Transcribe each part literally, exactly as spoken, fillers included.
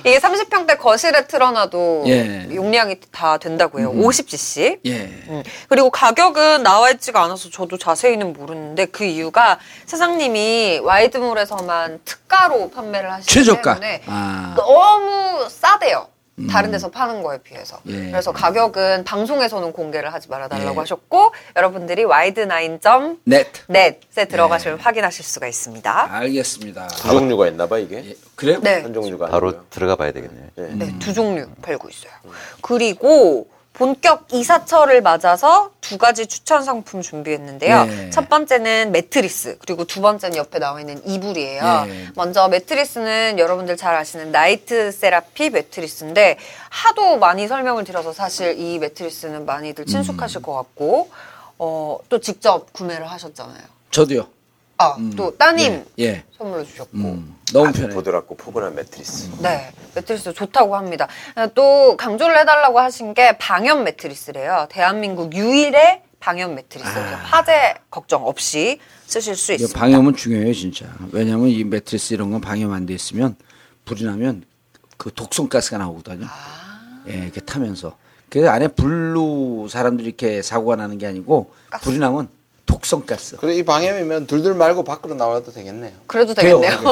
이게 삼십 평대 거실에 틀어놔도 예. 용량이 다 된다고 해요. 음. 오십 지씨. 예. 음. 그리고 가격은 나와있지가 않아서 저도 자세히는 모르는데 그 이유가 사장님이 와이드몰에서만 특가로 판매를 하시기 최저가. 때문에 아. 너무 싸대요. 다른 데서 파는 거에 비해서. 예. 그래서 가격은 방송에서는 공개를 하지 말아달라고 예. 하셨고, 여러분들이 와이드나인 닷 넷에 들어가시면 예. 확인하실 수가 있습니다. 알겠습니다. 두 종류가 있나 봐, 이게? 예. 그래요? 네. 한 종류가 바로 아니고요. 들어가 봐야 되겠네요. 네. 음. 네, 두 종류 팔고 있어요. 그리고 본격 이사철을 맞아서 두 가지 추천 상품 준비했는데요. 네. 첫 번째는 매트리스, 그리고 두 번째는 옆에 나와 있는 이불이에요. 네. 먼저 매트리스는 여러분들 잘 아시는 나이트 세라피 매트리스인데 하도 많이 설명을 드려서 사실 이 매트리스는 많이들 친숙하실 것 같고 어, 또 직접 구매를 하셨잖아요. 저도요. 아, 음. 또 따님 예. 예. 선물로 주셨고 음. 너무 편해. 보드랍고 포근한 매트리스. 음. 네, 매트리스 좋다고 합니다. 또 강조를 해달라고 하신 게 방염 매트리스래요. 대한민국 유일의 방염 매트리스. 아. 화재 걱정 없이 쓰실 수 있습니다. 방염은 중요해요, 진짜. 왜냐하면 이 매트리스 이런 건 방염 안 돼 있으면 불이 나면 그 독성 가스가 나오거든요. 아. 예, 이렇게 타면서. 그 안에 불로 사람들이 이렇게 사고가 나는 게 아니고 가스. 불이 나면 독성가스. 그래, 이 방염이면 둘둘 말고 밖으로 나와도 되겠네요. 그래도 되겠네요.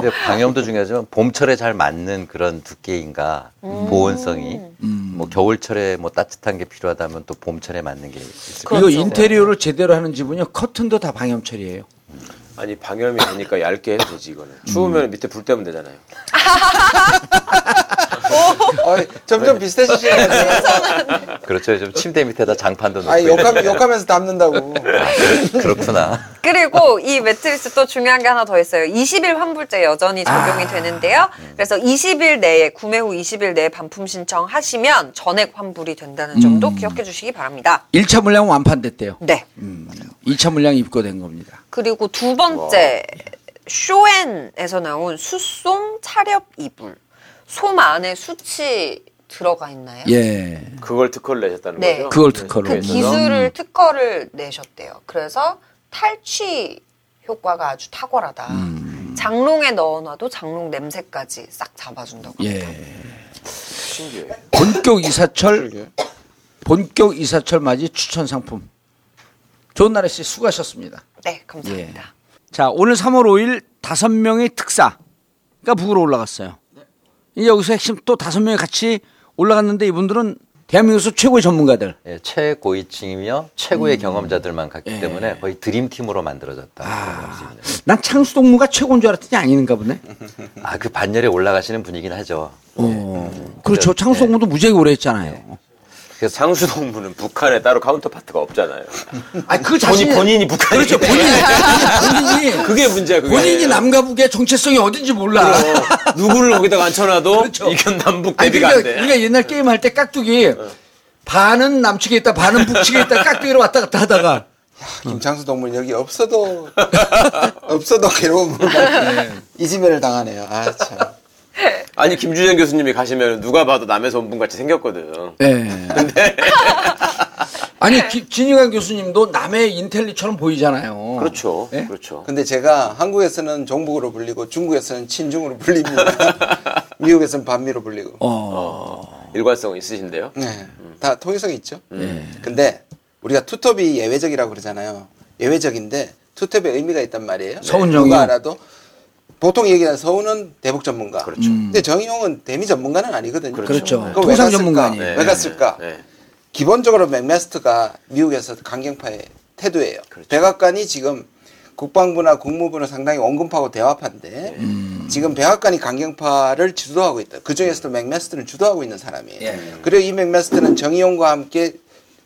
근데 방염도 중요하지만 봄철에 잘 맞는 그런 두께인가, 음. 보온성이. 음. 뭐 겨울철에 뭐 따뜻한 게 필요하다면 또 봄철에 맞는 게 있을 거예요. 그리고 인테리어를 제대로 하는 집은요, 커튼도 다 방염철이에요. 음. 아니, 방염이 되니까 얇게 해도 되지, 이거는. 추우면 음. 밑에 불 때면 되잖아요. 어이, 점점 비슷해지시네요. 그렇죠. 좀 침대 밑에다 장판도 놓고. 아니, 욕하면, 욕하면서 담는다고. 아, 그렇구나. 그리고 이 매트리스 또 중요한 게 하나 더 있어요. 이십 일 환불제 여전히 적용이 아, 되는데요. 그래서 이십 일 내에, 구매 후 이십 일 내에 반품 신청하시면 전액 환불이 된다는 점도 음. 기억해 주시기 바랍니다. 일 차 물량은 완판됐대요. 네. 음, 이 차 물량이 입고된 겁니다. 그리고 두 번째, 쇼엔에서 나온 수송 차렵 이불. 솜 안에 수치 들어가 있나요? 예. 그걸 특허를 내셨다는 네. 거죠? 그걸 특허를. 그 기술을 특허를 내셨대요. 그래서 탈취 효과가 아주 탁월하다. 음. 장롱에 넣어놔도 장롱 냄새까지 싹 잡아준다고 합니다. 예. 신기해. 본격 이사철, 신기해. 본격 이사철 맞이 추천 상품. 조은나래 씨 수고하셨습니다. 네, 감사합니다. 예. 자, 오늘 삼월 오일 다섯 명의 특사가 북으로 올라갔어요. 이제 여기서 핵심 또 다섯 명이 같이 올라갔는데 이분들은 대한민국에서 최고의 전문가들. 예, 최고위층이며 최고의 음. 경험자들만 갔기 예. 때문에 거의 드림팀으로 만들어졌다. 아, 난 창수동무가 최고인 줄 알았더니 아닌가 보네. 아, 그 반열에 올라가시는 분이긴 하죠. 어, 예. 그렇죠. 근데, 창수동무도 예. 무지하게 오래 했잖아요. 예. 그래서 창수동무는 북한에 따로 카운터파트가 없잖아요. 아니, 그 자신 본인이 북한이 그렇죠. 본인이 본인이 그게 문제야. 그게. 본인이 남과 북의 정체성이 어딘지 몰라. 누구를 거기다가 앉혀놔도 그렇죠. 이건 남북 대비가 안 돼. 그러니까, 그러니까 옛날 게임 할 때 깍두기 어. 반은 남측에 있다, 반은 북측에 있다 깍두기로 왔다 갔다 하다가 김창수 동문 여기 없어도 없어도 괴로운 네. 이지매를 당하네요. 아 참. 아니, 김준영 교수님이 가시면 누가 봐도 남에서 온 분 같이 생겼거든. 네. 근데 아니, 진희관 교수님도 남의 인텔리처럼 보이잖아요. 그렇죠. 네? 그렇죠. 근데 제가 한국에서는 종북으로 불리고 중국에서는 친중으로 불립니다. 미국에서는 반미로 불리고. 어. 어. 일관성 있으신데요? 네. 음. 다 통일성이 있죠. 음. 네. 근데 우리가 투톱이 예외적이라고 그러잖아요. 예외적인데 투톱의 의미가 있단 말이에요. 서운정이. 누가 알아도. 보통 얘기하는 서훈은 대북 전문가. 그렇죠. 음. 근데 정의용은 대미 전문가는 아니거든요. 그렇죠. 그렇죠. 통상 전문가니. 네. 왜 갔을까? 네. 기본적으로 맥메스터가 미국에서 강경파의 태도예요. 그렇죠. 백악관이 지금 국방부나 국무부는 상당히 원군파고 대화파인데 음. 지금 백악관이 강경파를 주도하고 있다. 그중에서도 맥메스터는 주도하고 있는 사람이에요. 예. 그리고 이 맥메스터는 정의용과 함께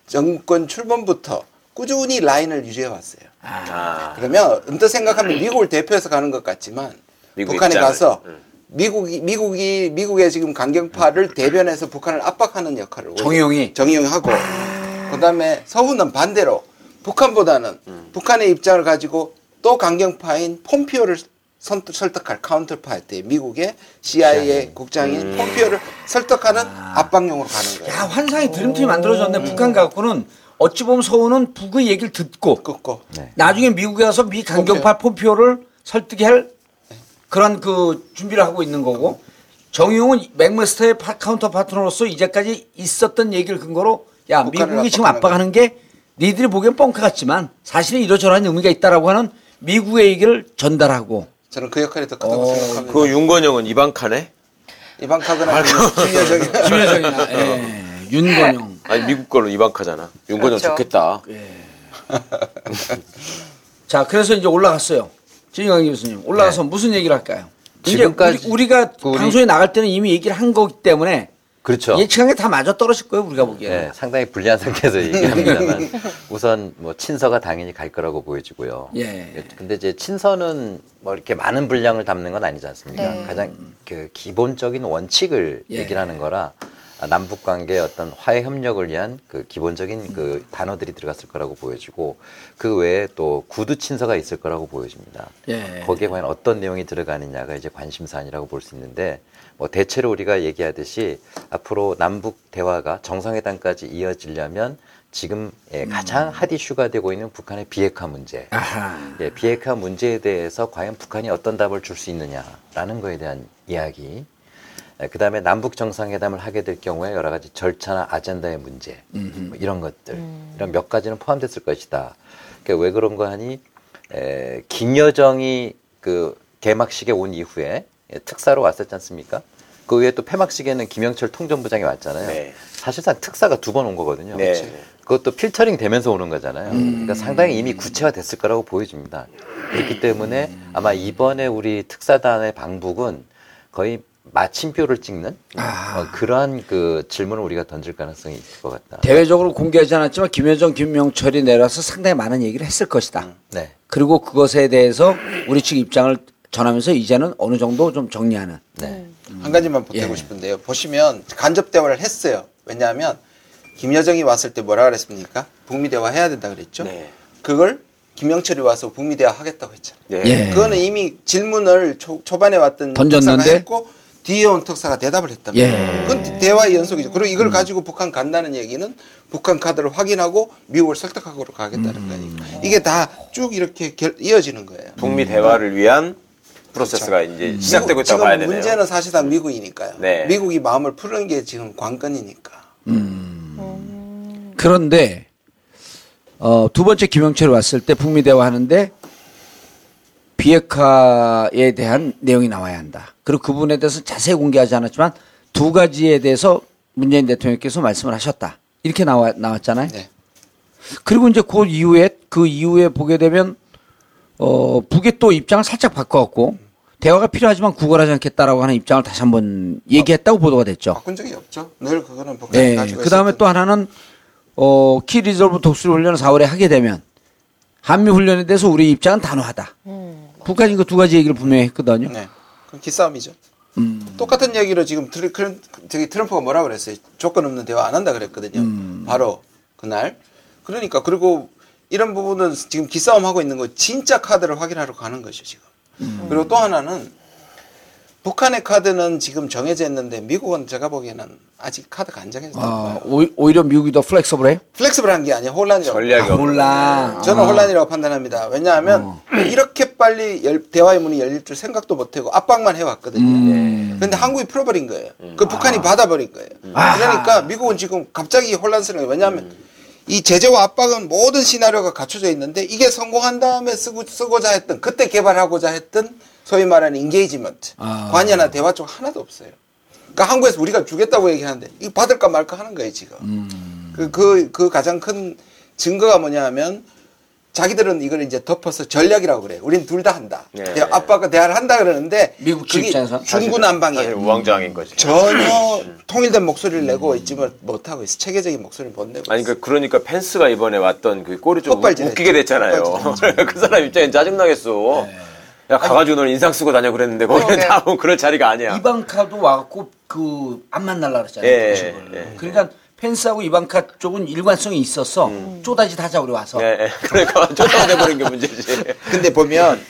정권 출범부터 꾸준히 라인을 유지해왔어요. 아. 그러면 언뜻 생각하면 미국을 대표해서 가는 것 같지만 미국 북한에 있잖아요. 가서 응. 미국이 미국이 미국의 지금 강경파를 대변해서 북한을 압박하는 역할을 정의용이 정의용이 하고 아. 그다음에 서훈은 반대로 북한보다는 응. 북한의 입장을 가지고 또 강경파인 폼피오를 선뜻 설득할 카운터파트 미국의 씨아이에이 국장인 음. 폼피오를 설득하는 아. 압박용으로 가는 거예요. 야, 환상의 드림팀이 만들어졌네. 음. 북한 갖고는. 어찌 보면 서훈은 북의 얘기를 듣고, 듣고. 네. 나중에 미국에 가서 미 강경파 폼피오를 설득할 그런 그 준비를 하고 있는 거고, 정의용은 맥메스터의 카운터 파트너로서 이제까지 있었던 얘기를 근거로 야 미국이 지금 압박하는 게 니들이 보기엔 뻥카 같지만 사실은 이러저러한 의미가 있다라고 하는 미국의 얘기를 전달하고. 저는 그 역할이 더 크다고 어, 생각합니다. 그 윤건영은 이방카네? 이방카거나 김여정이나. 김여정이나. 예. 윤건영. 아니, 미국 걸로 이방카잖아. 윤건영 그렇죠. 좋겠다. 예. 자, 그래서 이제 올라갔어요. 진희관 교수님. 올라가서 네. 무슨 얘기를 할까요? 지금까지 우리, 우리가 우리... 방송에 나갈 때는 이미 얘기를 한 거기 때문에 그렇죠. 예측한 게 다 맞아 떨어질 거예요, 우리가 보기에. 네, 상당히 불리한 상태에서 얘기합니다만 우선 뭐 친서가 당연히 갈 거라고 보여지고요. 예. 근데 이제 친서는 뭐 이렇게 많은 분량을 담는 건 아니지 않습니까? 네. 가장 그 기본적인 원칙을 예. 얘기를 하는 거라 남북 관계 어떤 화해 협력을 위한 그 기본적인 그 단어들이 들어갔을 거라고 보여지고 그 외에 또 구두 친서가 있을 거라고 보여집니다. 예. 거기에 과연 어떤 내용이 들어가느냐가 이제 관심사안이라고 볼 수 있는데 뭐 대체로 우리가 얘기하듯이 앞으로 남북 대화가 정상회담까지 이어지려면 지금 예, 가장 핫 이슈가 되고 있는 북한의 비핵화 문제, 예, 비핵화 문제에 대해서 과연 북한이 어떤 답을 줄 수 있느냐라는 거에 대한 이야기. 그 다음에 남북 정상회담을 하게 될 경우에 여러 가지 절차나 아젠다의 문제, 뭐 이런 것들. 음. 이런 몇 가지는 포함됐을 것이다. 그러니까 왜 그런가 하니 에, 김여정이 그 개막식에 온 이후에 특사로 왔었지 않습니까? 그 외에 또 폐막식에는 김영철 통전부장이 왔잖아요. 네. 사실상 특사가 두 번 온 거거든요. 네. 그것도 필터링 되면서 오는 거잖아요. 음. 그러니까 상당히 이미 구체화됐을 거라고 보여집니다. 그렇기 때문에 아마 이번에 우리 특사단의 방북은 거의 마침표를 찍는 아. 어, 그러한 그 질문을 우리가 던질 가능성이 있을 것 같다. 대외적으로 공개하지 않았지만 김여정, 김영철이 내려와서 상당히 많은 얘기를 했을 것이다. 음. 네. 그리고 그것에 대해서 우리 측 입장을 전하면서 이제는 어느 정도 좀 정리하는. 네. 음. 한 가지만 보태고 예. 싶은데요. 보시면 간접 대화를 했어요. 왜냐하면 김여정이 왔을 때 뭐라 그랬습니까? 북미 대화 해야 된다 그랬죠. 네. 그걸 김영철이 와서 북미 대화 하겠다고 했잖아요. 네. 예. 그거는 이미 질문을 초, 초반에 왔던 던졌는데? 특사가 했고 뒤에 온 특사가 대답을 했답니다. 예. 그건 대화의 연속이죠. 그리고 이걸 음. 가지고 북한 간다는 얘기는 북한 카드를 확인하고 미국을 설득하고 가겠다는 음. 거니까 이게 다 쭉 이렇게 결, 이어지는 거예요. 북미 대화를 위한 프로세스가 그렇죠. 이제 시작되고 있다고 봐야 되네요. 문제는 사실상 미국이니까요. 네. 미국이 마음을 푸는 게 지금 관건이니까. 음. 음. 그런데 어, 두 번째 김영철이 왔을 때 북미 대화하는데 비핵화에 대한 내용이 나와야 한다. 그리고 그 부분에 대해서 자세히 공개하지 않았지만 두 가지에 대해서 문재인 대통령께서 말씀을 하셨다. 이렇게 나와, 나왔잖아요. 네. 그리고 이제 그 이후에 그 이후에 보게 되면 어, 북의 또 입장을 살짝 바꿔갖고 대화가 필요하지만 구걸하지 않겠다라고 하는 입장을 다시 한번 얘기했다고 보도가 됐죠. 바꾼 적이 없죠. 늘 그거는 북한이 네. 가지고 있었던. 그 다음에 또 하나는 어, 키 리졸브 독수리 훈련을 사월에 하게 되면 한미 훈련에 대해서 우리 입장은 단호하다. 음. 북한이 그 두 가지 얘기를 분명히 했거든요. 네. 그럼 기싸움이죠. 음. 똑같은 얘기로 지금 트리, 트럼프가 뭐라 그랬어요? 조건 없는 대화 안 한다 그랬거든요. 음. 바로 그날. 그러니까 그리고 이런 부분은 지금 기싸움하고 있는 거 진짜 카드를 확인하러 가는 거죠 지금. 음. 그리고 또 하나는 북한의 카드는 지금 정해져 있는데 미국은 제가 보기에는 아직 카드가 안 정해져 있어요. 오히려 미국이 더 플렉서블해요? 플렉서블한 게 아니에요. 혼란이라고. 전략이 아, 혼란. 저는 아. 혼란이라고 판단합니다. 왜냐하면 어. 이렇게 빨리 열, 대화의 문이 열릴 줄 생각도 못하고 압박만 해왔거든요. 음. 그런데 한국이 풀어버린 거예요. 음. 그 북한이 아. 받아버린 거예요. 음. 그러니까 미국은 지금 갑자기 혼란스러워요. 왜냐하면 음. 이 제재와 압박은 모든 시나리오가 갖춰져 있는데 이게 성공한 다음에 쓰고, 쓰고자 했던 그때 개발하고자 했던 소위 말하는 인게이지먼트 아. 관여나 대화 쪽 하나도 없어요. 그러니까 한국에서 우리가 주겠다고 얘기하는데 이거 받을까 말까 하는 거예요 지금. 음. 그, 그, 그 가장 큰 증거가 뭐냐 하면 자기들은 이걸 이제 덮어서 전략이라고 그래요. 우린 둘 다 한다. 예. 대화, 압박과 대화를 한다 그러는데 미국 측에서 중구난방이에요. 우왕좌왕인 거지. 전혀 통일된 목소리를 내고 있지만 못 하고 있어. 체계적인 목소리를 못 내고. 아니 그러니까, 그러니까 펜스가 이번에 왔던 그 꼴이 좀 웃기게 됐잖아요. 그 사람 입장엔 짜증 나겠어. 네. 야 가가지고 널 인상 쓰고 다녀 그랬는데 거기는 다 그럴 자리가 아니야. 이방카도 와갖고 그 안 만날라 그랬잖아요. 예. 예. 그러니까. 펜스하고 이방카 쪽은 일관성이 있어서 음. 쪼다짓 하자 우리 와서. 네, 그러니까 쪼다짓 해버린 게 문제지. 근데 보면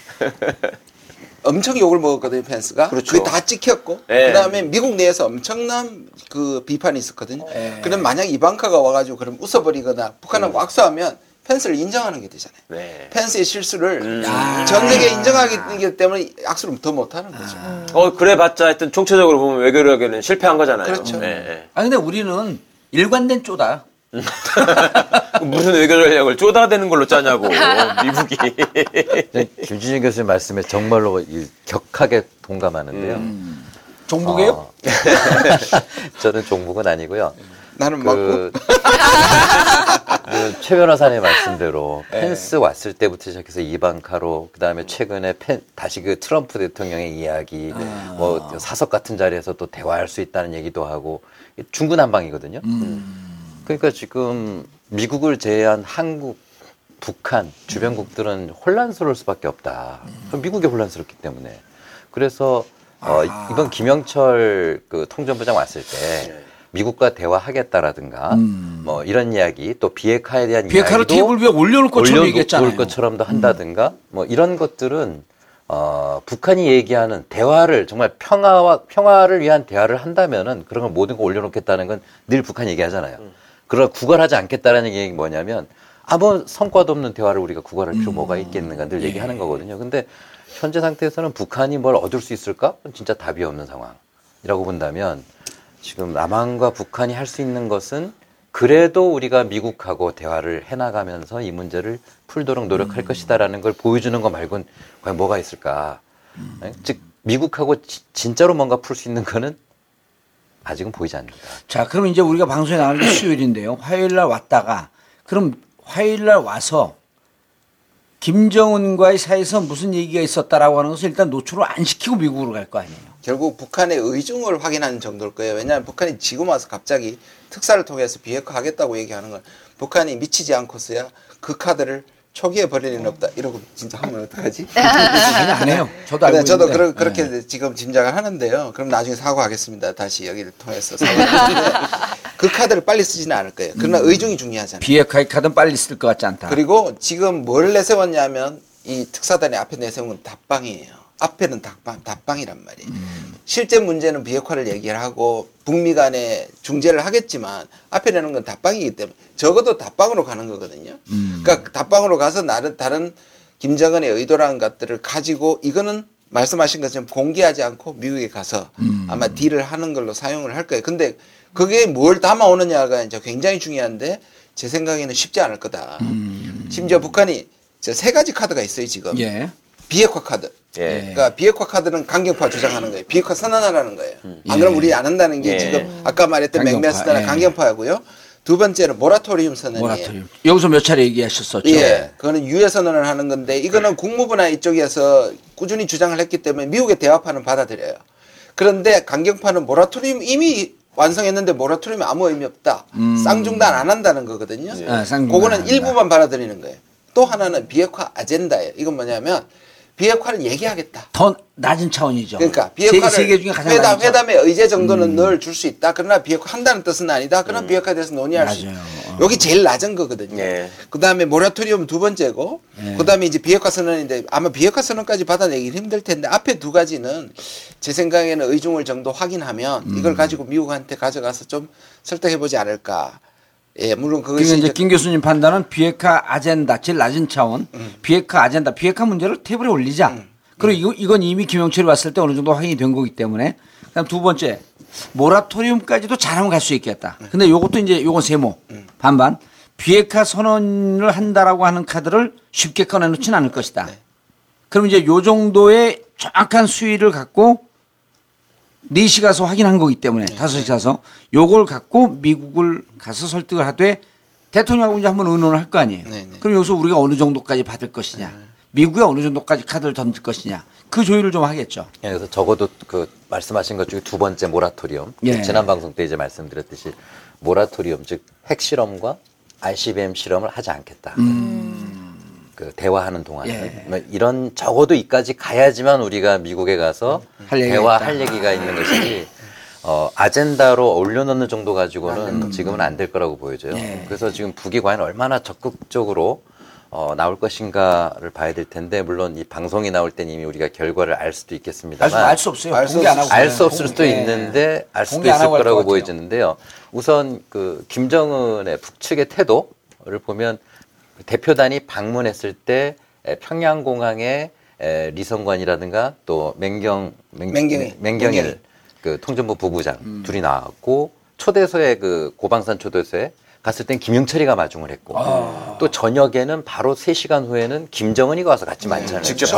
엄청 욕을 먹었거든요 펜스가. 그렇죠. 그게 다 찍혔고 네. 그다음에 미국 내에서 엄청난 그 비판이 있었거든요. 네. 그럼 만약 이방카가 와가지고 그럼 웃어버리거나 북한하고 음. 악수하면 펜스를 인정하는 게 되잖아요. 네. 펜스의 실수를 음. 전 세계에 인정하기 때문에 악수를 더 못하는 거죠. 아. 어 그래봤자 하여튼 총체적으로 보면 외교력에는 실패한 거잖아요. 그렇죠. 네, 네. 아 근데 우리는 일관된 쪼다. 무슨 외교전략을 쪼다 되는 걸로 짜냐고 미국이. 김준영 교수님 말씀에 정말로 격하게 동감하는데요. 음. 종북이에요? 어, 저는 종북은 아니고요. 나는 그, 맞고. 그 최 변호사님 말씀대로 펜스 네. 왔을 때부터 시작해서 이방카로 그다음에 최근에 펜, 다시 그 트럼프 대통령의 이야기 아. 뭐 사석 같은 자리에서 또 대화할 수 있다는 얘기도 하고 중구난방이거든요. 음. 그러니까 지금 미국을 제외한 한국, 북한 주변국들은 혼란스러울 수밖에 없다. 음. 미국이 혼란스럽기 때문에. 그래서 아. 어, 이번 김영철 그 통전부장 왔을 때 미국과 대화하겠다라든가 음. 뭐 이런 이야기 또 비핵화에 대한 비핵화를 테이블 위에 올려놓을 것처럼 얘기했잖아요. 것처럼도 한다든가 음. 뭐 이런 것들은 어, 북한이 얘기하는 대화를 정말 평화와 평화를 위한 대화를 한다면은 그런 걸 모든 걸 올려놓겠다는 건 늘 북한이 얘기하잖아요. 음. 그런 구걸하지 않겠다라는 얘기 뭐냐면 아무 성과도 없는 대화를 우리가 구걸할 필요 음. 뭐가 있겠는가 늘 예. 얘기하는 거거든요. 근데 현재 상태에서는 북한이 뭘 얻을 수 있을까? 진짜 답이 없는 상황이라고 본다면. 지금 남한과 북한이 할 수 있는 것은 그래도 우리가 미국하고 대화를 해나가면서 이 문제를 풀도록 노력할 음. 것이다라는 걸 보여주는 거 말고는 과연 뭐가 있을까? 음. 즉 미국하고 지, 진짜로 뭔가 풀 수 있는 거는 아직은 보이지 않는다. 자, 그럼 이제 우리가 방송에 나가는 게 수요일인데요. 화요일 날 왔다가 그럼 화요일 날 와서 김정은과의 사이에서 무슨 얘기가 있었다라고 하는 것을 일단 노출을 안 시키고 미국으로 갈 거 아니에요. 결국 북한의 의중을 확인하는 정도일 거예요. 왜냐하면 북한이 지금 와서 갑자기 특사를 통해서 비핵화하겠다고 얘기하는 건 북한이 미치지 않고서야 그 카드를 초기에 버릴 일은 없다. 이러고 진짜 하면 어떡하지? 아니, 안 해요. 저도 알고 있는데. 저도 그러, 그렇게 네. 지금 짐작을 하는데요. 그럼 나중에 사과하겠습니다. 다시 여기를 통해서 사과하겠습니다. 그 카드를 빨리 쓰지는 않을 거예요. 그러나 음. 의중이 중요하잖아요. 비핵화의 카드는 빨리 쓸 것 같지 않다. 그리고 지금 뭘 내세웠냐면 이 특사단이 앞에 내세운 건 답방이에요. 앞에는 답방, 답방이란 말이에요. 음. 실제 문제는 비핵화를 얘기를 하고 북미 간에 중재를 하겠지만 앞에 내는 건 답방이기 때문에 적어도 답방으로 가는 거거든요. 음. 그러니까 답방으로 가서 나름 다른 김정은의 의도라는 것들을 가지고 이거는 말씀하신 것처럼 공개하지 않고 미국에 가서 음. 아마 딜을 하는 걸로 사용을 할 거예요. 근데 그게 뭘 담아오느냐가 이제 굉장히 중요한데 제 생각에는 쉽지 않을 거다. 음. 심지어 북한이 세 가지 카드가 있어요 지금. 예. 비핵화 카드. 예. 그러니까 비핵화 카드는 강경파 주장하는 거예요. 비핵화 선언하라는 거예요. 음. 안 그러면 예. 우리 안 한다는 게 예. 지금 아까 말했던 맥메스다나 예. 강경파하고요. 두 번째는 모라토리움 선언이에요. 모라토리움. 여기서 몇 차례 얘기하셨었죠. 예. 그거는 유해 선언을 하는 건데 이거는 국무부나 이쪽에서 꾸준히 주장을 했기 때문에 미국의 대화파는 받아들여요. 그런데 강경파는 모라토리움 이미 완성했는데 모라토리움이 아무 의미 없다. 음. 쌍중단 안 한다는 거거든요. 예. 아, 그거는 일부만 받아들이는 거예요. 또 하나는 비핵화 아젠다예요. 이건 뭐냐면 비핵화를 얘기하겠다. 더 낮은 차원이죠. 그러니까 비핵화를 세계 중에 가장 회담, 회담의 의제 정도는 음. 늘 줄 수 있다. 그러나 비핵화 한다는 뜻은 아니다. 그럼 음. 비핵화에 대해서 논의할 맞아요. 수 있다. 여기 제일 낮은 거거든요. 예. 그다음에 모라토리움 두 번째고 예. 그다음에 이제 비핵화 선언인데 아마 비핵화 선언까지 받아내기 힘들 텐데 앞에 두 가지는 제 생각에는 의중을 정도 확인하면 음. 이걸 가지고 미국한테 가져가서 좀 설득해보지 않을까. 예, 물론 그것이 그러니까 이제 김 교수님 판단은 비핵화 아젠다, 제일 낮은 차원, 음. 비핵화 아젠다, 비핵화 문제를 테이블에 올리자. 음. 그리고 음. 이건 이미 김영철이 왔을 때 어느 정도 확인이 된 거기 때문에. 그다음 두 번째, 모라토리움까지도 잘하면 갈 수 있겠다. 음. 근데 요것도 이제 요건 세모 음. 반반. 비핵화 선언을 한다라고 하는 카드를 쉽게 꺼내놓지는 않을 것이다. 네. 그럼 이제 요 정도의 정확한 수위를 갖고. 네 시 가서 확인한 거기 때문에 네. 다섯 시 가서 요걸 갖고 미국을 가서 설득을 하되 대통령하고 이제 한번 의논을 할 거 아니에요. 네, 네. 그럼 여기서 우리가 어느 정도까지 받을 것이냐, 네. 미국이 어느 정도까지 카드를 던질 것이냐, 그 조율을 좀 하겠죠. 네, 그래서 적어도 그 말씀하신 것 중에 두 번째 모라토리움, 네. 지난 방송 때 이제 말씀드렸듯이 모라토리움 즉 핵실험과 아이씨비엠 실험을 하지 않겠다. 음. 그 대화하는 동안에 예. 이런 적어도 이까지 가야지만 우리가 미국에 가서 할 대화할 얘기가 있는 것이지 어, 아젠다로 올려놓는 정도 가지고는 지금은 안 될 거라고 보여져요. 예. 그래서 지금 북이 과연 얼마나 적극적으로 어, 나올 것인가를 봐야 될 텐데 물론 이 방송이 나올 땐 이미 우리가 결과를 알 수도 있겠습니다만 알 수 없어요. 알 수 알 수 없을 수도 있는데 알 수도 있을 거라고 보여지는데요. 우선 그 김정은의 북측의 태도를 보면. 대표단이 방문했을 때 평양공항에 리선관이라든가 또 맹경, 맹, 맹경일, 맹경일 그 통전부 부부장 음. 둘이 나왔고 초대소에 그 고방산 초대소에 갔을 땐 김영철이가 마중을 했고 아. 또 저녁에는 바로 세 시간 후에는 김정은이가 와서 같이 만찬을 했죠.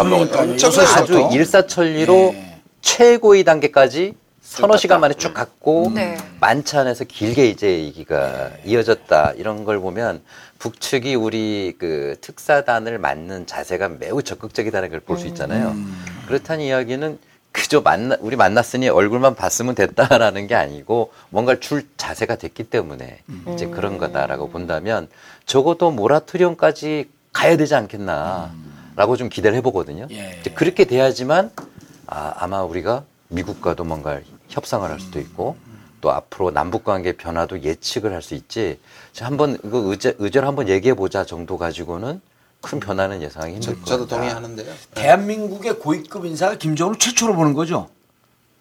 아주 일사천리로 네. 최고의 단계까지 서너 시간 만에 쭉 갔고 네. 만찬에서 길게 이제 얘기가 이어졌다 이런 걸 보면 북측이 우리 그 특사단을 맞는 자세가 매우 적극적이다는 걸 볼 수 있잖아요. 음. 그렇다는 이야기는 그저 만나 우리 만났으니 얼굴만 봤으면 됐다라는 게 아니고 뭔가를 줄 자세가 됐기 때문에 음. 이제 그런 거다라고 본다면 적어도 모라토리움까지 가야 되지 않겠나라고 좀 기대를 해보거든요. 예. 이제 그렇게 돼야지만 아, 아마 우리가 미국과도 뭔가 협상을 할 수도 있고 또 앞으로 남북관계 변화도 예측을 할 수 있지 한번 이거 의제, 의제를 한번 얘기해보자 정도 가지고는 큰 변화는 예상하기 힘들 것 같아요. 저도 동의하는데요. 대한민국의 고위급 인사가 김정은을 최초로 보는 거죠?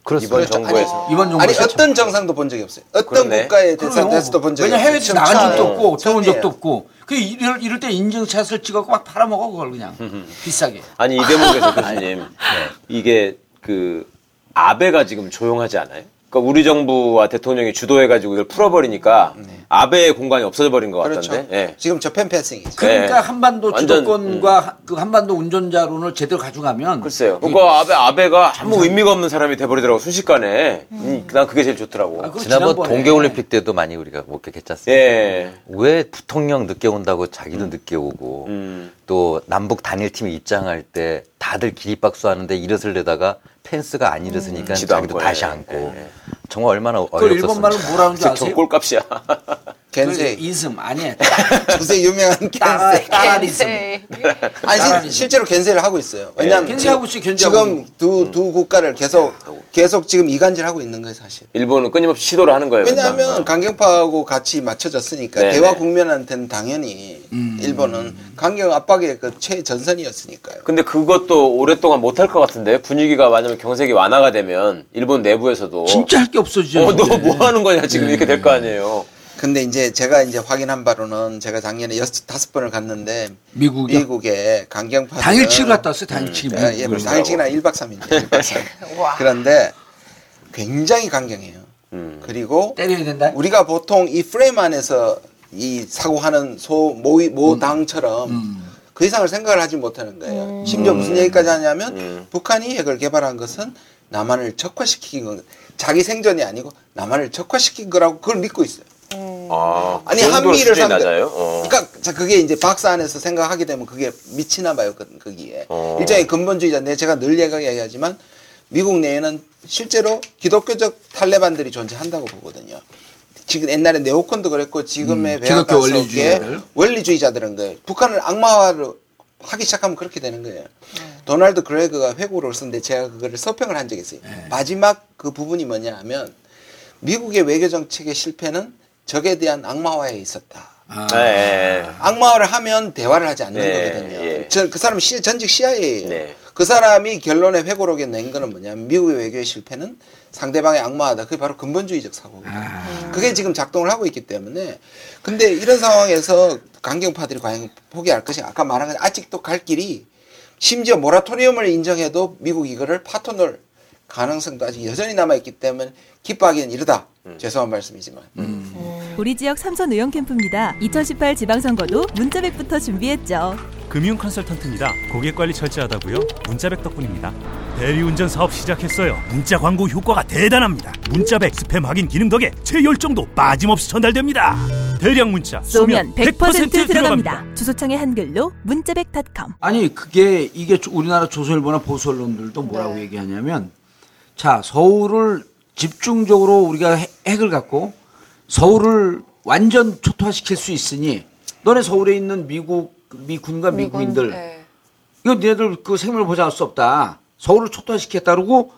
그렇습니다. 이번 정부에서. 아니, 이번 정부에서. 아니 어떤 최초. 정상도 본 적이 없어요. 어떤 그러네. 국가의 대사에서도 본 적이 없어요. 왜냐하면 해외 에 나간 적도 없고 들어온 적도 없고 그 이럴, 이럴 때 인증샷을 찍어서 막 팔아먹어 그걸 그냥 비싸게. 아니 이 대목에서 교수님 네. 이게 그 아베가 지금 조용하지 않아요? 그러니까 우리 정부와 대통령이 주도해가지고 이걸 풀어버리니까 네. 아베의 공간이 없어져 버린 것 그렇죠. 같던데. 네. 지금 저편 패싱이죠. 그러니까 네. 한반도 주도권과 완전, 음. 그 한반도 운전자론을 제대로 가져가면. 글쎄요. 그러니까 아베 아베가 아무 뭐 의미가 없는 사람이 돼버리더라고 순식간에. 음. 난 그게 제일 좋더라고. 아, 지난번 동계올림픽 때도 많이 우리가 목격했지 않습니까? 예. 왜 부통령 늦게 온다고 자기도 음. 늦게 오고 음. 또 남북 단일팀이 입장할 때 다들 기립박수하는데 이릇을 내다가. 펜스가 안 일으키니까 음, 자기도 다시 안고 예, 예. 정말 얼마나 어렵었습니까? 일본 말로 뭐라는 줄 아세요? 꼴값이야. 겐세 이즘 아니야. 요새 유명한 겐세. 따라리즘. 아니 실제로 겐세를 하고 있어요. 왜냐면 예. 겐세하고 지금 견제하고. 두, 두 국가를 계속 계속 지금 이간질 하고 있는 거예요 사실. 일본은 끊임없이 시도를 하는 거예요. 왜냐하면 강경파하고 같이 맞춰졌으니까 네네. 대화 국면한테는 당연히 음. 일본은 강경 압박의 그 최전선이었으니까요. 근데 그것도 오랫동안 못할 것 같은데 분위기가 완전 경색이 완화가 되면 일본 내부에서도 진짜 할 게 없어지죠. 어, 너 뭐 하는 거냐 지금 네. 이렇게 될 거 아니에요. 근데 이제 제가 이제 확인한 바로는 제가 작년에 여섯 다섯 번을 갔는데 미국이 미국에 강경파 당일치기로 갔다 왔어요. 당일치기. 음, 예, 당일치기나 일 박 삼 일이죠. 일 박 삼 일. 그런데 굉장히 강경해요. 음. 그리고 때려야 된다. 우리가 보통 이 프레임 안에서 이 사고하는 소 모의 모당처럼. 음. 음. 그 이상을 생각을 하지 못하는 거예요. 음. 심지어 무슨 얘기까지 하냐면 음. 북한이 핵을 개발한 것은 남한을 적화시킨 건 자기 생존이 아니고 남한을 적화시킨 거라고 그걸 믿고 있어요. 음. 아, 아니 한미를 상대. 어. 그러니까 그게 이제 박사 안에서 생각하게 되면 그게 미치나 봐요. 거기에 어. 일종의 근본주의자인데 제가 늘 얘기하지만 미국 내에는 실제로 기독교적 탈레반들이 존재한다고 보거든요. 지금 옛날에 네오콘도 그랬고 지금의 음, 배아가 원리주의. 원리주의자들은 거예요. 북한을 악마화를 하기 시작하면 그렇게 되는 거예요. 네. 도널드 그레그가 회고를 썼는데 제가 그거를 서평을 한 적이 있어요. 네. 마지막 그 부분이 뭐냐 하면 미국의 외교정책의 실패는 적에 대한 악마화에 있었다. 아. 네. 악마화를 하면 대화를 하지 않는 네. 거거든요. 네. 저, 그 사람 시, 전직 씨아이에이예요. 네. 그 사람이 결론의 회고록에 낸 거는 뭐냐면 미국의 외교의 실패는 상대방의 악마하다. 그게 바로 근본주의적 사고거든요. 아. 그게 지금 작동을 하고 있기 때문에. 근데 이런 상황에서 강경파들이 과연 포기할 것이 아까 말한 건 아직도 갈 길이 심지어 모라토리움을 인정해도 미국 이거를 파토놀 가능성도 아직 여전히 남아있기 때문에 기뻐하기엔 이르다. 음. 죄송한 말씀이지만. 음. 음. 우리 지역 삼선 의원 캠프입니다. 이천십팔 지방선거도 문자백부터 준비했죠. 금융 컨설턴트입니다. 고객관리 철저하다고요? 문자백 덕분입니다. 대리운전 사업 시작했어요. 문자 광고 효과가 대단합니다. 문자백 스팸 확인 기능 덕에 최열정도 빠짐없이 전달됩니다. 대량 문자 쏘면 백 퍼센트, 백 퍼센트 들어갑니다. 들어갑니다. 주소창에 한글로 문자백 닷컴. 아니 그게 이게 우리나라 조선일보나 보수 언론들도 뭐라고 네. 얘기하냐면 자 서울을 집중적으로 우리가 핵을 갖고 서울을 완전 초토화시킬 수 있으니 너네 서울에 있는 미국 미군과 미국인들 미군, 네. 이거 니네들 그 생명을 보장할 수 없다. 서울을 초토화시켰다 그러고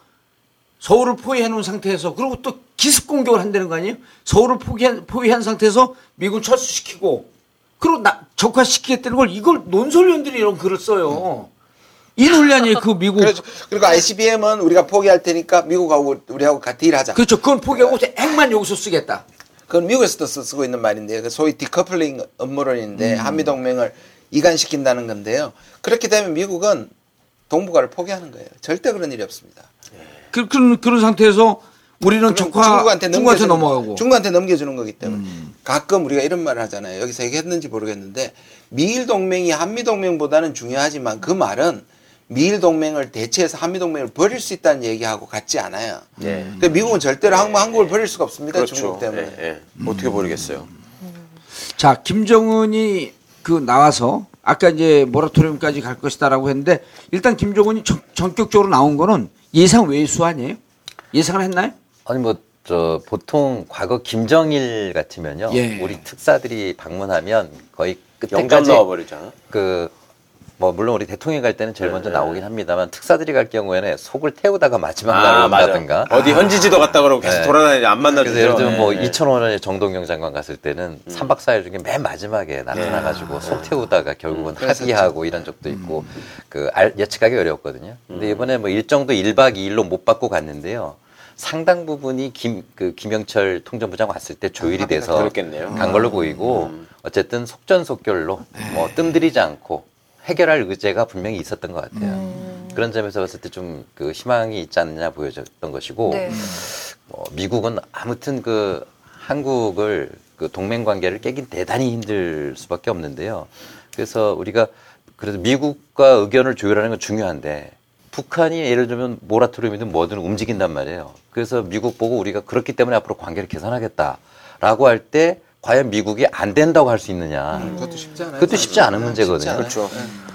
서울을 포위해놓은 상태에서 그리고 또 기습 공격을 한다는 거 아니에요? 서울을 포기한, 포위한 상태에서 미군 철수시키고 그리고 나, 적화시키겠다는 걸 이걸 논설위원들이 이런 글을 써요. 음. 이 논리 아니에요, 그 미국. 그렇죠. 그리고 아이씨비엠은 우리가 포기할 테니까 미국하고 우리하고 같이 일하자. 그렇죠. 그건 포기하고 핵만 여기서 쓰겠다. 그건 미국에서도 쓰고 있는 말인데요. 소위 디커플링 음모론인데 음. 한미동맹을 이간시킨다는 건데요. 그렇게 되면 미국은 동북아를 포기하는 거예요. 절대 그런 일이 없습니다. 예. 그, 그런, 그런 상태에서 우리는 적화, 중국한테, 중국한테 넘어가고. 중국한테 넘겨주는 거기 때문에. 음. 가끔 우리가 이런 말을 하잖아요. 여기서 얘기했는지 모르겠는데 미일동맹이 한미동맹보다는 중요하지만 그 말은 미일 동맹을 대체해서 한미 동맹을 버릴 수 있다는 얘기하고 같지 않아요. 네. 근데 미국은 절대로 네. 한국, 한국을 버릴 수가 없습니다. 그렇죠. 중국 때문에. 네. 네. 음. 어떻게 버리겠어요? 음. 자, 김정은이 그 나와서 아까 이제 모라토리움까지 갈 것이다라고 했는데 일단 김정은이 정, 전격적으로 나온 거는 예상 외의 수 아니에요? 예상을 했나요? 아니 뭐 저 보통 과거 김정일 같으면요. 예. 우리 특사들이 방문하면 거의 끝까지 나와버리잖아. 그 뭐 물론 우리 대통령이 갈 때는 제일 네, 먼저 네. 나오긴 합니다만 특사들이 갈 경우에는 속을 태우다가 마지막 아, 날 온다든가 아, 어디 현지지도 갔다 그러고 계속 네. 돌아다니지 안 만나주죠. 예를 들면 뭐 네. 이천오 년에 정동영 장관 갔을 때는 음. 삼 박 사 일 중에 맨 마지막에 나타나가지고 네. 속 태우다가 결국은 음, 합의하고 이런 적도 있고 음. 그 알, 예측하기 어려웠거든요. 근데 이번에 뭐 일정도 일 박 이 일로 못 받고 갔는데요. 상당 부분이 김, 그 김영철 통전부장 왔을 때 조율이 돼서 그렇겠네요. 간 걸로 보이고 음. 어쨌든 속전속결로 뭐 뜸들이지 않고 해결할 의제가 분명히 있었던 것 같아요. 음. 그런 점에서 봤을 때 좀 그 희망이 있지 않느냐 보여졌던 것이고, 네. 어, 미국은 아무튼 그 한국을 그 동맹 관계를 깨긴 대단히 힘들 수밖에 없는데요. 그래서 우리가 그래서 미국과 의견을 조율하는 건 중요한데 북한이 예를 들면 모라토리움이든 뭐든 움직인단 말이에요. 그래서 미국 보고 우리가 그렇기 때문에 앞으로 관계를 개선하겠다라고 할 때 과연 미국이 안 된다고 할 수 있느냐. 음, 그것도 쉽지 않아요. 그것도 쉽지 않은 문제거든요. 그렇죠.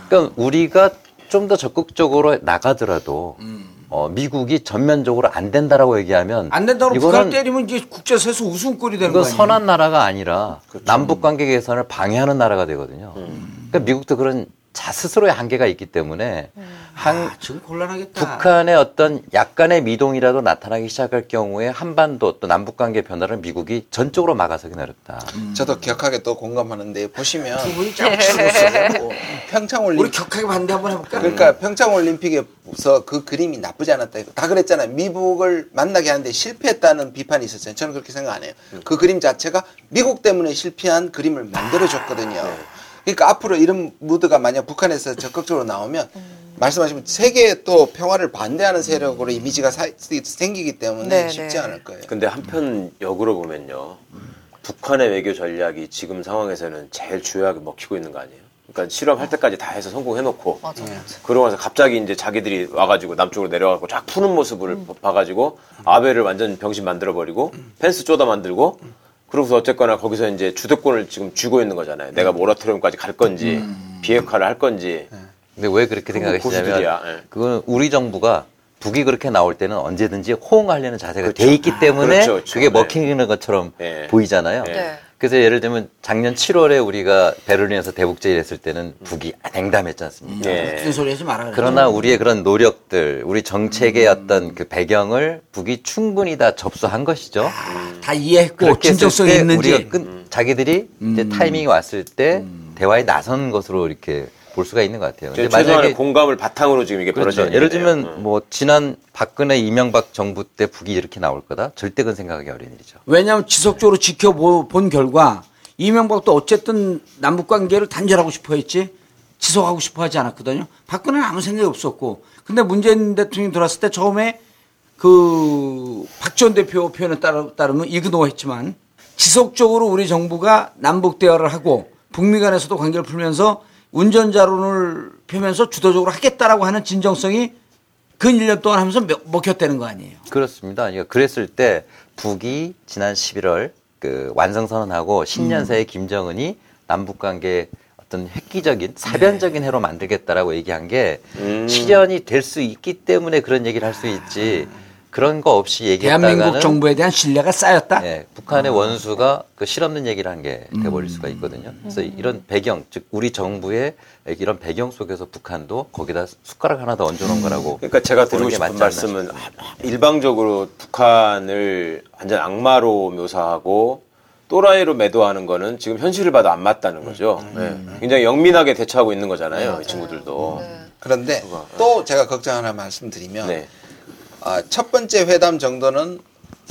그러니까 우리가 좀 더 적극적으로 나가더라도 음. 어, 미국이 전면적으로 안 된다라고 얘기하면 안 된다고 북한을 때리면 이제 국제사에서 우스갯소리 되는 거예요. 이건 선한 나라가 아니라 그렇죠. 남북관계 개선을 방해하는 나라가 되거든요. 음. 그러니까 미국도 그런 자 스스로의 한계가 있기 때문에 음. 한, 아, 지금 곤란하겠다. 북한의 어떤 약간의 미동이라도 나타나기 시작할 경우에 한반도 또 남북관계 변화를 미국이 전적으로 막아서긴 어렵다. 음. 저도 격하게 또 공감하는데 보시면 두 분이 쫙 치고 평창 올림픽 우리 격하게 반대 한번 해볼까? 그러니까 음. 평창 올림픽에서 그 그림이 나쁘지 않았다. 다 그랬잖아요. 미국을 만나게 하는데 실패했다는 비판이 있었어요. 저는 그렇게 생각 안 해요. 음. 그 그림 자체가 미국 때문에 실패한 그림을 만들어줬거든요. 아, 네. 그러니까 앞으로 이런 무드가 만약 북한에서 적극적으로 나오면 음. 말씀하시면 세계에 또 평화를 반대하는 세력으로 이미지가 사, 생기기 때문에 네네. 쉽지 않을 거예요. 근데 한편 역으로 보면요. 음. 북한의 외교 전략이 지금 상황에서는 제일 주요하게 먹히고 있는 거 아니에요? 그러니까 실험할 때까지 다 해서 성공해놓고 맞아, 맞아. 그러고 나서 갑자기 이제 자기들이 와가지고 남쪽으로 내려가고 쫙 푸는 모습을 음. 봐가지고 아베를 완전 병신 만들어버리고 음. 펜스 쪼다 만들고 음. 그러고서 어쨌거나 거기서 이제 주도권을 지금 쥐고 있는 거잖아요. 내가 모라토리움까지 갈 건지 음. 비핵화를 할 건지. 근데 왜 그렇게 생각하시냐면 그건 우리 정부가 북이 그렇게 나올 때는 언제든지 호응하려는 자세가 그렇죠. 돼 있기 때문에 그렇죠, 그렇죠. 그게 먹히는 네. 것처럼 네. 보이잖아요. 네. 그래서 예를 들면 작년 칠월에 우리가 베를린에서 대북제의를 했을 때는 북이 냉담했지 않습니까? 네. 무슨 소리 하지 말아요. 그러나 우리의 그런 노력들, 우리 정책의 음. 어떤 그 배경을 북이 충분히 다 접수한 것이죠. 아, 다 이해했고 진정성이 있는지. 우리가 끈, 자기들이 음. 이제 타이밍이 왔을 때 음. 대화에 나선 것으로 이렇게 볼 수가 있는 것 같아요. 근데 만약에 공감을 바탕으로 지금 이게 그렇죠. 벌어져. 예를 들면 음. 뭐 지난 박근혜 이명박 정부 때 북이 이렇게 나올 거다. 절대 그건 생각하기 어려운 일이죠. 왜냐하면 지속적으로 네. 지켜본 결과 이명박도 어쨌든 남북 관계를 단절하고 싶어했지 지속하고 싶어하지 않았거든요. 박근혜는 아무 생각이 없었고, 근데 문재인 대통령이 들어왔을 때 처음에 그 박 전 대표 표현에 따르, 따르면 이그노했지만 지속적으로 우리 정부가 남북 대화를 하고 북미 간에서도 관계를 풀면서. 운전자론을 펴면서 주도적으로 하겠다라고 하는 진정성이 근 일 년 동안 하면서 먹혔다는 거 아니에요? 그렇습니다. 그러니까 그랬을 때 북이 지난 십일월 그 완성선언하고 신년사에 음. 김정은이 남북관계 어떤 획기적인 사변적인 해로 만들겠다라고 얘기한 게 음. 실현이 될 수 있기 때문에 그런 얘기를 할 수 있지 그런 거 없이 얘기했다가는 대한민국 정부에 대한 신뢰가 쌓였다? 네. 북한의 어. 원수가 그 실없는 얘기를 한 게 돼버릴 음. 수가 있거든요. 그래서 이런 배경, 즉 우리 정부의 이런 배경 속에서 북한도 거기다 숟가락 하나 더 얹어놓은 거라고. 그러니까 제가 드리고 싶은 말씀은 일방적으로 북한을 완전 악마로 묘사하고 또라이로 매도하는 거는 지금 현실을 봐도 안 맞다는 거죠. 음. 음. 네. 굉장히 영민하게 대처하고 있는 거잖아요. 네, 이 친구들도. 네. 그런데 또 제가 걱정 하나 말씀드리면 네. 아, 첫 번째 회담 정도는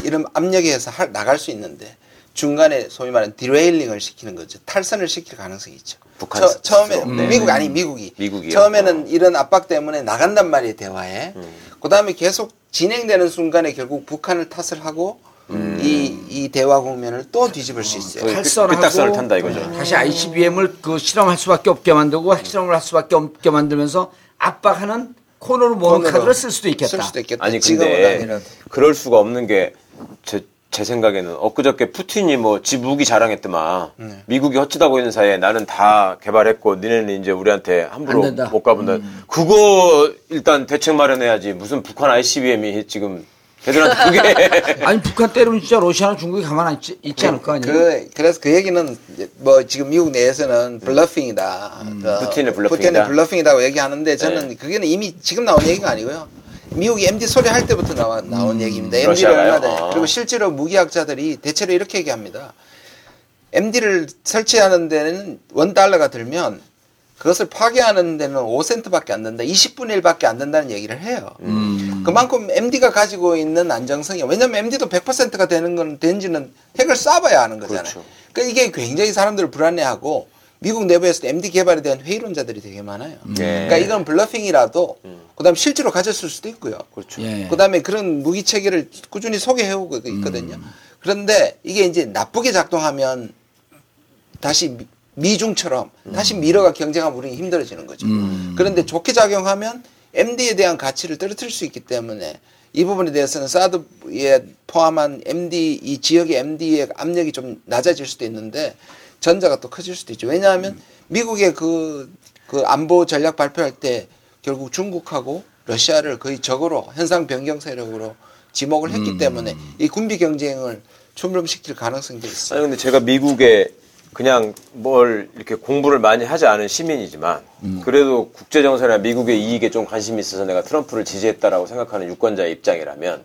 이런 압력에 의해서 할, 나갈 수 있는데 중간에 소위 말하는 디레일링을 시키는 거죠. 탈선을 시킬 가능성이 있죠. 북한 처음에 네. 미국 아니 미국이 미국이요. 처음에는 어. 이런 압박 때문에 나간단 말이에요. 대화에. 음. 그다음에 계속 진행되는 순간에 결국 북한을 탓을 하고 음. 이, 이 대화 국면을 또 뒤집을 어, 수 있어요. 탈선하고 삐딱선을 탄다 이거죠. 음. 다시 아이씨비엠을 그 실험할 수밖에 없게 만들고 핵실험을 할 수밖에 없게 만들면서 압박하는 코너로 모으는 카드를 쓸 수도 있겠다. 쓸 수도 있겠다. 아니 근데 그럴 수가 없는 게 제 제 생각에는 엊그저께 푸틴이 뭐 지 무기 자랑했더만 네. 미국이 허치다고 있는 사이에 나는 다 개발했고 니네는 이제 우리한테 함부로 못 가본다. 음. 그거 일단 대책 마련해야지. 무슨 북한 아이씨비엠이 지금 걔들한테 그게 아니 북한 때리면 진짜 러시아나 중국이 가만 안 있지, 있지 네. 않을 거 아니에요. 그, 그래서 그 얘기는 뭐 지금 미국 내에서는 블러핑이다. 음. 어, 푸틴의 블러핑이다. 푸틴의 블러핑이다고 얘기하는데 저는 네. 그게는 이미 지금 나온 얘기가 아니고요. 미국이 엠디 소리 할 때부터 나와, 나온 음. 얘기입니다. 엠디를 얼마나 아. 그리고 실제로 무기학자들이 대체로 이렇게 얘기합니다. 엠디를 설치하는 데는 원 달러가 들면 그것을 파괴하는 데는 오 센트밖에 안 된다. 이십분의 일밖에 안 된다는 얘기를 해요. 음. 그만큼 엠디가 가지고 있는 안정성이 왜냐하면 엠디도 백 퍼센트가 되는 건 된지는 핵을 쏴봐야 하는 거잖아요. 그렇죠. 그러니까 이게 굉장히 사람들을 불안해하고 미국 내부에서 엠디 개발에 대한 회의론자들이 되게 많아요. 네. 그러니까 이건 블러핑이라도 음. 그다음 실제로 가졌을 수도 있고요. 그렇죠. 예. 그다음에 그런 무기 체계를 꾸준히 소개해오고 있거든요. 음. 그런데 이게 이제 나쁘게 작동하면 다시 미중처럼 음. 다시 미러가 경쟁하면 우리는 힘들어지는 거죠. 음. 그런데 좋게 작용하면 엠디에 대한 가치를 떨어뜨릴 수 있기 때문에 이 부분에 대해서는 사드에 포함한 엠디, 이 지역의 엠디의 압력이 좀 낮아질 수도 있는데 전자가 또 커질 수도 있죠. 왜냐하면 음. 미국의 그, 그 안보 전략 발표할 때 결국 중국하고 러시아를 거의 적으로 현상 변경 세력으로 지목을 했기 음. 때문에 이 군비 경쟁을 촉발시킬 가능성도 있어요. 아니 근데 제가 미국에 그냥 뭘 이렇게 공부를 많이 하지 않은 시민이지만 음. 그래도 국제정세나 미국의 이익에 좀 관심이 있어서 내가 트럼프를 지지했다라고 생각하는 유권자의 입장이라면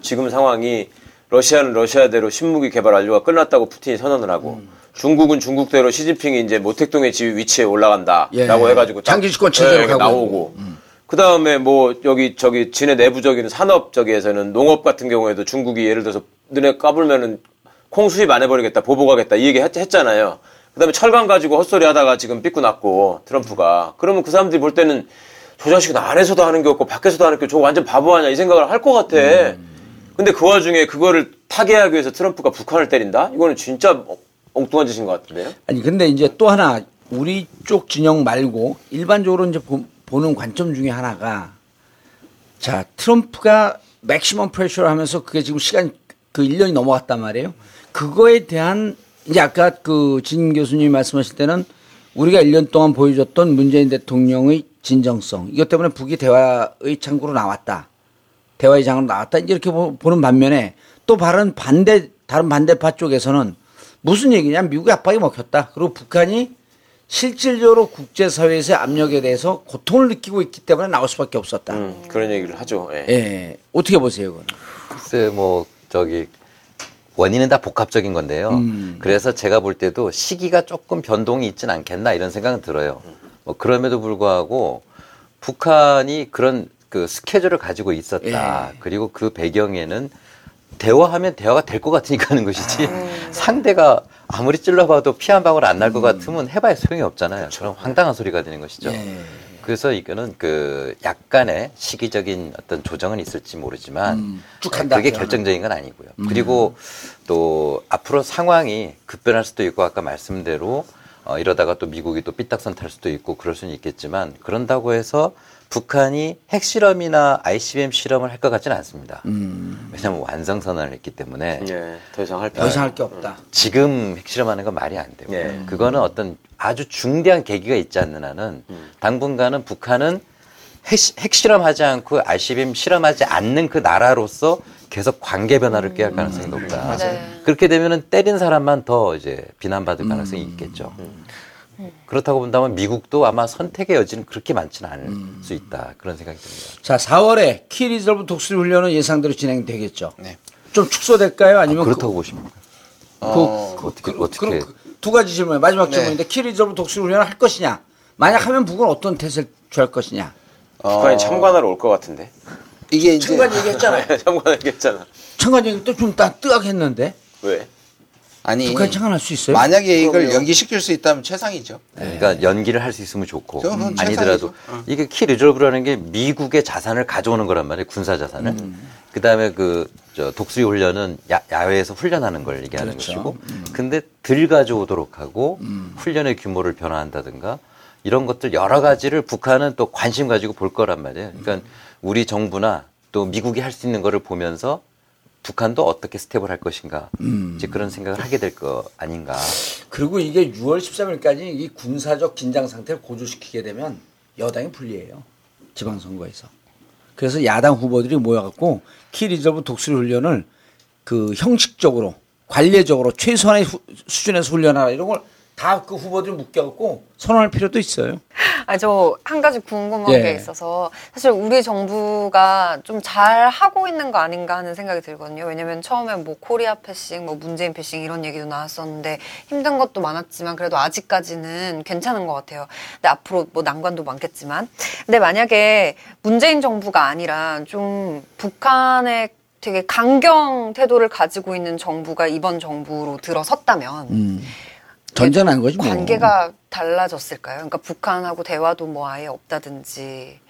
지금 상황이 러시아는 러시아대로 신무기 개발 완료가 끝났다고 푸틴이 선언을 하고 음. 중국은 중국대로 시진핑이 이제 모택동의 지휘 위치에 올라간다라고 예, 예. 해가지고 장기 집권 체제로 예, 나오고 음. 그 다음에 뭐 여기 저기 진의 내부적인 산업 저기에서는 농업 같은 경우에도 중국이 예를 들어서 너네 까불면은 콩 수입 안 해버리겠다, 보복하겠다, 이 얘기 했, 했잖아요. 그 다음에 철강 가지고 헛소리 하다가 지금 삐꾸 났고, 트럼프가. 그러면 그 사람들이 볼 때는 저 자식은 안에서도 하는 게 없고, 밖에서도 하는 게 없고, 저거 완전 바보 아니야, 이 생각을 할 것 같아. 근데 그 와중에 그거를 타개하기 위해서 트럼프가 북한을 때린다? 이거는 진짜 엉뚱한 짓인 것 같은데요? 아니, 근데 이제 또 하나, 우리 쪽 진영 말고, 일반적으로 이제 보, 보는 관점 중에 하나가, 자, 트럼프가 맥시멈 프레셔를 하면서 그게 지금 시간, 그 일 년이 넘어갔단 말이에요. 그거에 대한 이제 아까 그 진 교수님이 말씀하실 때는 우리가 일 년 동안 보여줬던 문재인 대통령의 진정성 이것 때문에 북이 대화의 창구로 나왔다. 대화의 장으로 나왔다. 이제 이렇게 보는 반면에 또 다른 반대 다른 반대파 쪽에서는 무슨 얘기냐? 미국의 압박이 먹혔다. 그리고 북한이 실질적으로 국제사회에서의 압력에 대해서 고통을 느끼고 있기 때문에 나올 수밖에 없었다. 음, 그런 얘기를 하죠. 예. 예. 어떻게 보세요, 그건? 글쎄 뭐 저기 원인은 다 복합적인 건데요. 음. 그래서 제가 볼 때도 시기가 조금 변동이 있진 않겠나 이런 생각은 들어요. 뭐 그럼에도 불구하고 북한이 그런 그 스케줄을 가지고 있었다. 예. 그리고 그 배경에는 대화하면 대화가 될 것 같으니까 하는 것이지 아. 상대가 아무리 찔러봐도 피 한 방울 안 날 것 같으면 해봐야 소용이 없잖아요. 그쵸. 그럼 황당한 소리가 되는 것이죠. 예. 그래서 이거는 그 약간의 시기적인 어떤 조정은 있을지 모르지만 음, 그게 결정적인 건 아니고요. 음. 그리고 또 앞으로 상황이 급변할 수도 있고 아까 말씀대로 어, 이러다가 또 미국이 또 삐딱선 탈 수도 있고 그럴 수는 있겠지만 그런다고 해서 북한이 핵실험이나 아이씨비엠 실험을 할 것 같지는 않습니다. 음. 왜냐하면 완성선언을 했기 때문에 예, 더 이상 할, 더 이상 할 게 없다. 지금 핵실험하는 건 말이 안 되고 예. 그거는 어떤 아주 중대한 계기가 있지 않는 한은 음. 당분간은 북한은 핵, 핵실험하지 않고 아이씨비엠 실험하지 않는 그 나라로서 계속 관계 변화를 꾀할 가능성이 높다. 음. 네. 그렇게 되면은 때린 사람만 더 이제 비난받을 가능성이 음. 있겠죠. 음. 그렇다고 본다면 미국도 아마 선택의 여지는 그렇게 많지는 않을 음. 수 있다. 그런 생각이 듭니다. 자, 사월에 키 리졸브 독수리 훈련은 예상대로 진행되겠죠. 네. 좀 축소될까요? 아니면 아, 그렇다고 그, 보십니까? 그, 어, 그, 어떻게, 그, 어떻게. 그, 그, 두 가지 질문, 마지막 네. 질문인데 키 리졸브 독수리 훈련을 할 것이냐? 만약 하면 북은 어떤 태세를 취할 것이냐? 어... 북한이 참관하러 올 것 같은데. 이게 이제 참관 얘기했잖아요. 참관 얘기했잖아. 참관 얘기 또 좀 딱 뜨악 했는데. 왜? 아니 북한 창안할 수 있어요? 만약에 이걸 그럼요. 연기시킬 수 있다면 최상이죠. 네. 그러니까 연기를 할 수 있으면 좋고 음. 아니더라도 어. 이게 키 리졸브라는 게 미국의 자산을 가져오는 거란 말이에요. 군사 자산을. 음. 그다음에 그 저 독수리 훈련은 야, 야외에서 훈련하는 걸 얘기하는 그렇죠. 것이고 음. 근데 들 가져오도록 하고 음. 훈련의 규모를 변화한다든가 이런 것들 여러 가지를 북한은 또 관심 가지고 볼 거란 말이에요. 그러니까 음. 우리 정부나 또 미국이 할 수 있는 거를 보면서 북한도 어떻게 스텝을 할 것인가 음. 이제 그런 생각을 하게 될 거 아닌가. 그리고 이게 유월 십삼일까지 이 군사적 긴장 상태를 고조시키게 되면 여당이 불리해요. 지방선거에서. 그래서 야당 후보들이 모여갖고 키 리졸브 독수리 훈련을 그 형식적으로 관례적으로 최소한의 후, 수준에서 훈련하라 이런 걸 다 그 후보들이 묶여갖고 선언할 필요도 있어요. 아, 저 한 가지 궁금한 예. 게 있어서 사실 우리 정부가 좀 잘 하고 있는 거 아닌가 하는 생각이 들거든요. 왜냐면 처음에 뭐 코리아 패싱, 뭐 문재인 패싱 이런 얘기도 나왔었는데 힘든 것도 많았지만 그래도 아직까지는 괜찮은 것 같아요. 근데 앞으로 뭐 난관도 많겠지만 근데 만약에 문재인 정부가 아니라 좀 북한의 되게 강경 태도를 가지고 있는 정부가 이번 정부로 들어섰다면 음. 전전한 거지 뭐. 관계가 달라졌을까요? 그러니까 북한하고 대화도 뭐 아예 없다든지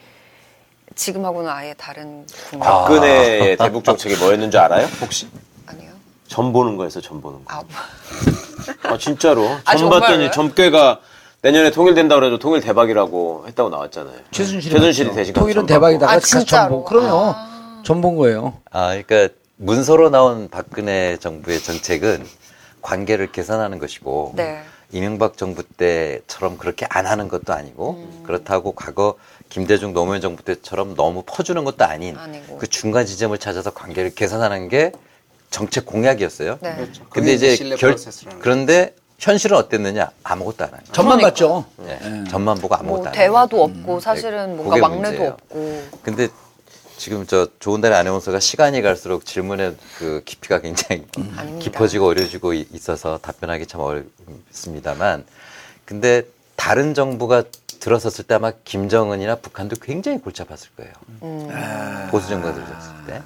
지금하고는 아예 다른 국면. 박근혜의 아. 대북 정책이 뭐였는 줄 알아요? 혹시? 아니요. 점 보는 거에서 점 보는 거. 아, 아 진짜로. 아, 점 봤더니 점괘가 내년에 통일된다 그래도 통일 대박이라고 했다고 나왔잖아요. 최순실이, 최순실이 대신 통일은 대박이다가 아, 점 보고. 그럼요. 아. 점 본 거예요. 아, 그러니까 문서로 나온 박근혜 정부의 정책은 관계를 개선하는 것이고 네. 이명박 정부 때처럼 그렇게 안 하는 것도 아니고 음. 그렇다고 과거 김대중 노무현 정부 때처럼 너무 퍼주는 것도 아닌 아니고. 그 중간 지점을 찾아서 관계를 개선하는 게 정책 공약이었어요. 네. 그렇죠. 근데 이제 결, 그런데 현실은 어땠느냐? 아무것도 안 하죠. 전만 그러니까. 봤죠. 네. 네. 전만 보고 아무것도 뭐, 안 하죠. 대화도 음. 없고 사실은 뭔가 막내도 없고. 근데 지금 저 좋은 날 아나운서가 시간이 갈수록 질문의 그 깊이가 굉장히 음. 깊어지고 어려지고 있어서 답변하기 참 어렵습니다만, 근데 다른 정부가 들어섰을 때 아마 김정은이나 북한도 굉장히 골치 아팠을 거예요. 음. 아. 보수 정부가 들어섰을 때.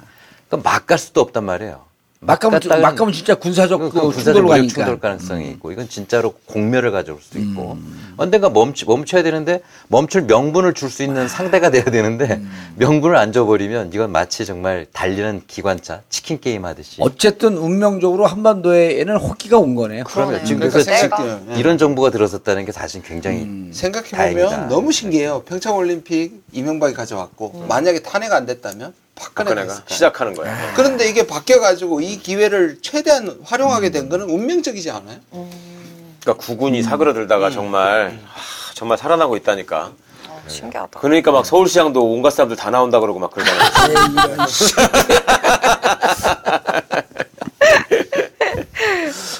그러니까 막 갈 수도 없단 말이에요. 막 가면, 막 가면 진짜 군사적 그, 그 군사적 충돌, 충돌 가능성이 음. 있고, 이건 진짜로 공멸을 가져올 수도 있고, 음. 언젠가 멈추, 멈춰야 되는데, 멈출 명분을 줄 수 있는 상대가 돼야 되는데, 음. 명분을 안 줘버리면 이건 마치 정말 달리는 기관차, 치킨 게임 하듯이. 어쨌든 운명적으로 한반도에는 호기가 온 거네요. 그러면 지금 그래서 그러니까 이런 정부가 들어섰다는 게 사실 굉장히 음. 생각해보면 다행이다. 너무 신기해요. 평창 올림픽 이명박이 가져왔고, 음. 만약에 탄핵 안 됐다면. 박근혜가 시작하는 거예요. 그런데 이게 바뀌어가지고 이 기회를 최대한 활용하게 된 거는 운명적이지 않아요? 음. 그러니까 국군이 음. 사그러들다가 음. 정말 음. 하, 정말 살아나고 있다니까. 아, 신기하다. 그러니까 막 서울시장도 온갖 사람들 다 나온다 그러고 막 그러잖아요.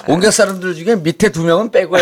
온갖 사람들 중에 밑에 두 명은 빼고요.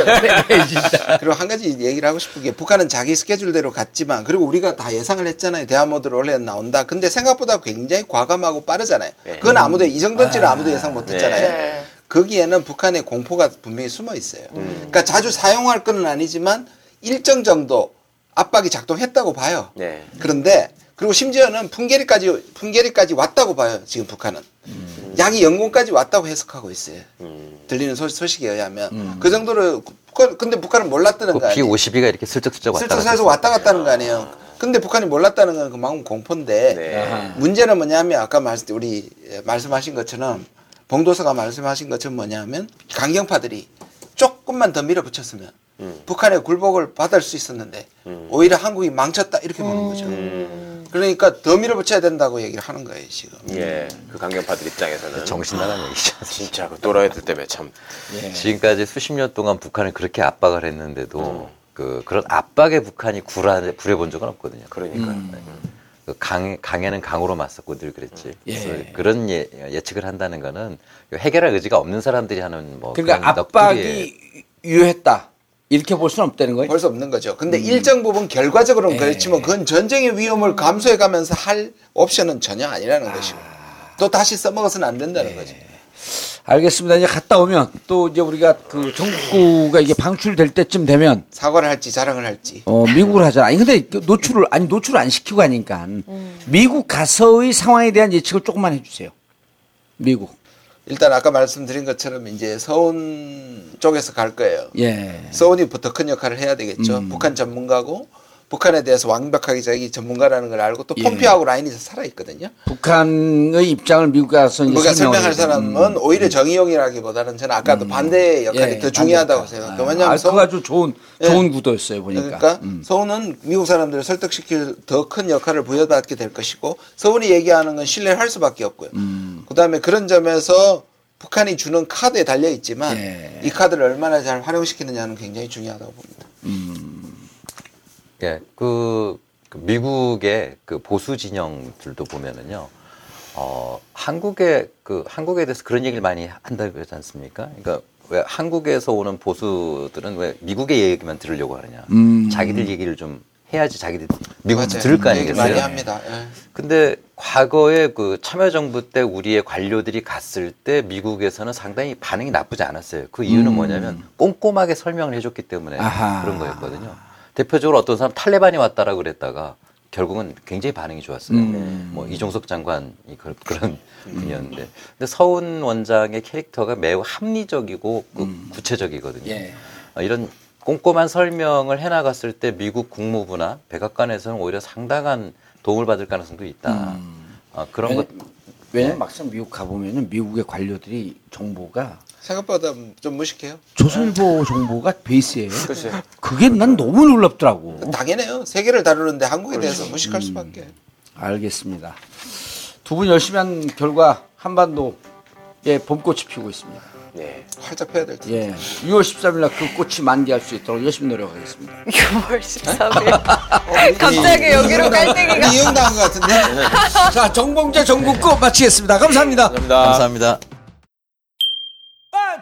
그리고 한 가지 얘기를 하고 싶은 게 북한은 자기 스케줄대로 갔지만 그리고 우리가 다 예상을 했잖아요. 대화모드로 원래 나온다. 근데 생각보다 굉장히 과감하고 빠르잖아요. 그건 아무도 이 정도인지는 아무도 예상 못했잖아요. 거기에는 북한의 공포가 분명히 숨어 있어요. 그러니까 자주 사용할 건 아니지만 일정 정도 압박이 작동했다고 봐요. 그런데 그리고 심지어는 풍계리까지 풍계리까지 왔다고 봐요. 지금 북한은 음. 양이 영공까지 왔다고 해석하고 있어요. 음. 들리는 소, 소식에 의하면 음. 그 정도로 북한, 근데 북한은 몰랐다는 그 거 아니에요. 비 오십이가 이렇게 슬쩍슬쩍 왔다 슬쩍 슬쩍 왔다 갔다는 거 아니에요. 근데 북한이 몰랐다는 건 그만큼 공포인데 네. 문제는 뭐냐면 아까 말씀 우리 말씀하신 것처럼 봉도서가 말씀하신 것처럼 뭐냐면 강경파들이 조금만 더 밀어붙였으면. 음. 북한의 굴복을 받을 수 있었는데 음. 오히려 한국이 망쳤다 이렇게 보는 음. 거죠. 음. 그러니까 더 밀어붙여야 된다고 얘기를 하는 거예요 지금. 예, 그 강경파들 입장에서는 정신 나간 얘기죠. 진짜 그 또라이들 때문에 참. 예. 지금까지 수십 년 동안 북한을 그렇게 압박을 했는데도 음. 그 그런 압박에 북한이 굴해 굴해본 적은 없거든요. 그러니까 음. 그 강 강에는 강으로 맞섰고 늘 그랬지. 예. 그런 예, 예측을 한다는 거는 해결할 의지가 없는 사람들이 하는 뭐. 그러니까 압박이 유효했다. 이렇게 볼 수는 없다는 거예요? 볼 수 없는 거죠. 근데 음. 일정 부분 결과적으로는 에이. 그렇지만 그건 전쟁의 위험을 감수해가면서 할 옵션은 전혀 아니라는 아. 것이고 또 다시 써먹어서는 안 된다는 거죠. 알겠습니다. 이제 갔다 오면 또 이제 우리가 그 정부가 이게 방출될 때쯤 되면 사과를 할지 자랑을 할지 어 미국을 하잖아. 아니 근데 노출을 아니 노출을 안 시키고 하니까 음. 미국 가서의 상황에 대한 예측을 조금만 해주세요. 미국. 일단 아까 말씀드린 것처럼 이제 서운 쪽에서 갈 거예요. 예. 서운이부터 큰 역할을 해야 되겠죠. 음. 북한 전문가고 북한에 대해서 완벽하게 자기 전문가라는 걸 알고 또 폼페오하고 예. 라인이 살아있거든요. 북한의 입장을 미국 가서 설명할 설명을 사람은 음. 오히려 정의용이라기보다는 저는 아까도 음. 반대의 역할이 예. 더 중요하다고 반대. 생각해요. 아, 왜냐하면 서운, 아주 좋은, 예. 좋은 구도였어요. 보니까. 그러니까 음. 서운은 미국 사람들을 설득시킬 더 큰 역할을 부여받게 될 것이고 서운이 얘기하는 건 신뢰를 할 수밖에 없고요. 음. 그다음에 그런 점에서 북한이 주는 카드에 달려있지만 예. 이 카드를 얼마나 잘 활용시키느냐는 굉장히 중요하다고 봅니다. 음. 예, 그, 그, 미국의 그 보수 진영들도 보면은요, 어, 한국의 그, 한국에 대해서 그런 얘기를 많이 한다고 하지 않습니까? 그러니까 왜 한국에서 오는 보수들은 왜 미국의 얘기만 들으려고 하느냐. 음. 자기들 얘기를 좀 해야지 자기들, 미국 들을 거 아니겠어요? 많이 합니다. 예. 근데 과거에 그 참여정부 때 우리의 관료들이 갔을 때 미국에서는 상당히 반응이 나쁘지 않았어요. 그 이유는 음. 뭐냐면 꼼꼼하게 설명을 해줬기 때문에 아하. 그런 거였거든요. 대표적으로 어떤 사람 탈레반이 왔다라고 그랬다가 결국은 굉장히 반응이 좋았어요. 음. 뭐 이종석 장관이 그런 분이었는데, 음. 근데 서훈 원장의 캐릭터가 매우 합리적이고 음. 구체적이거든요. 예. 이런 꼼꼼한 설명을 해나갔을 때 미국 국무부나 백악관에서는 오히려 상당한 도움을 받을 가능성도 있다. 음. 어, 그런 것. 왜냐면 막상 미국 가보면은 미국의 관료들이 정보가 생각보다 좀 무식해요. 조선일보 정보가 베이스예요. 그치. 그게 난 너무 놀랍더라고. 당연해요. 세계를 다루는데 한국에 그렇지. 대해서 무식할 음. 수밖에. 알겠습니다. 두 분 열심히 한 결과 한반도에 봄꽃이 피고 있습니다. 네, 활짝 펴야 될 텐데. 예. 유월 십삼일 날 그 꽃이 만개할 수 있도록 열심히 노력하겠습니다. 유월 십삼일 어, 갑자기 여기로 깔때기가 이용당한 것 같은데. 자, 정봉주 정국구 마치겠습니다. 감사합니다. 감사합니다. 감사합니다. 원,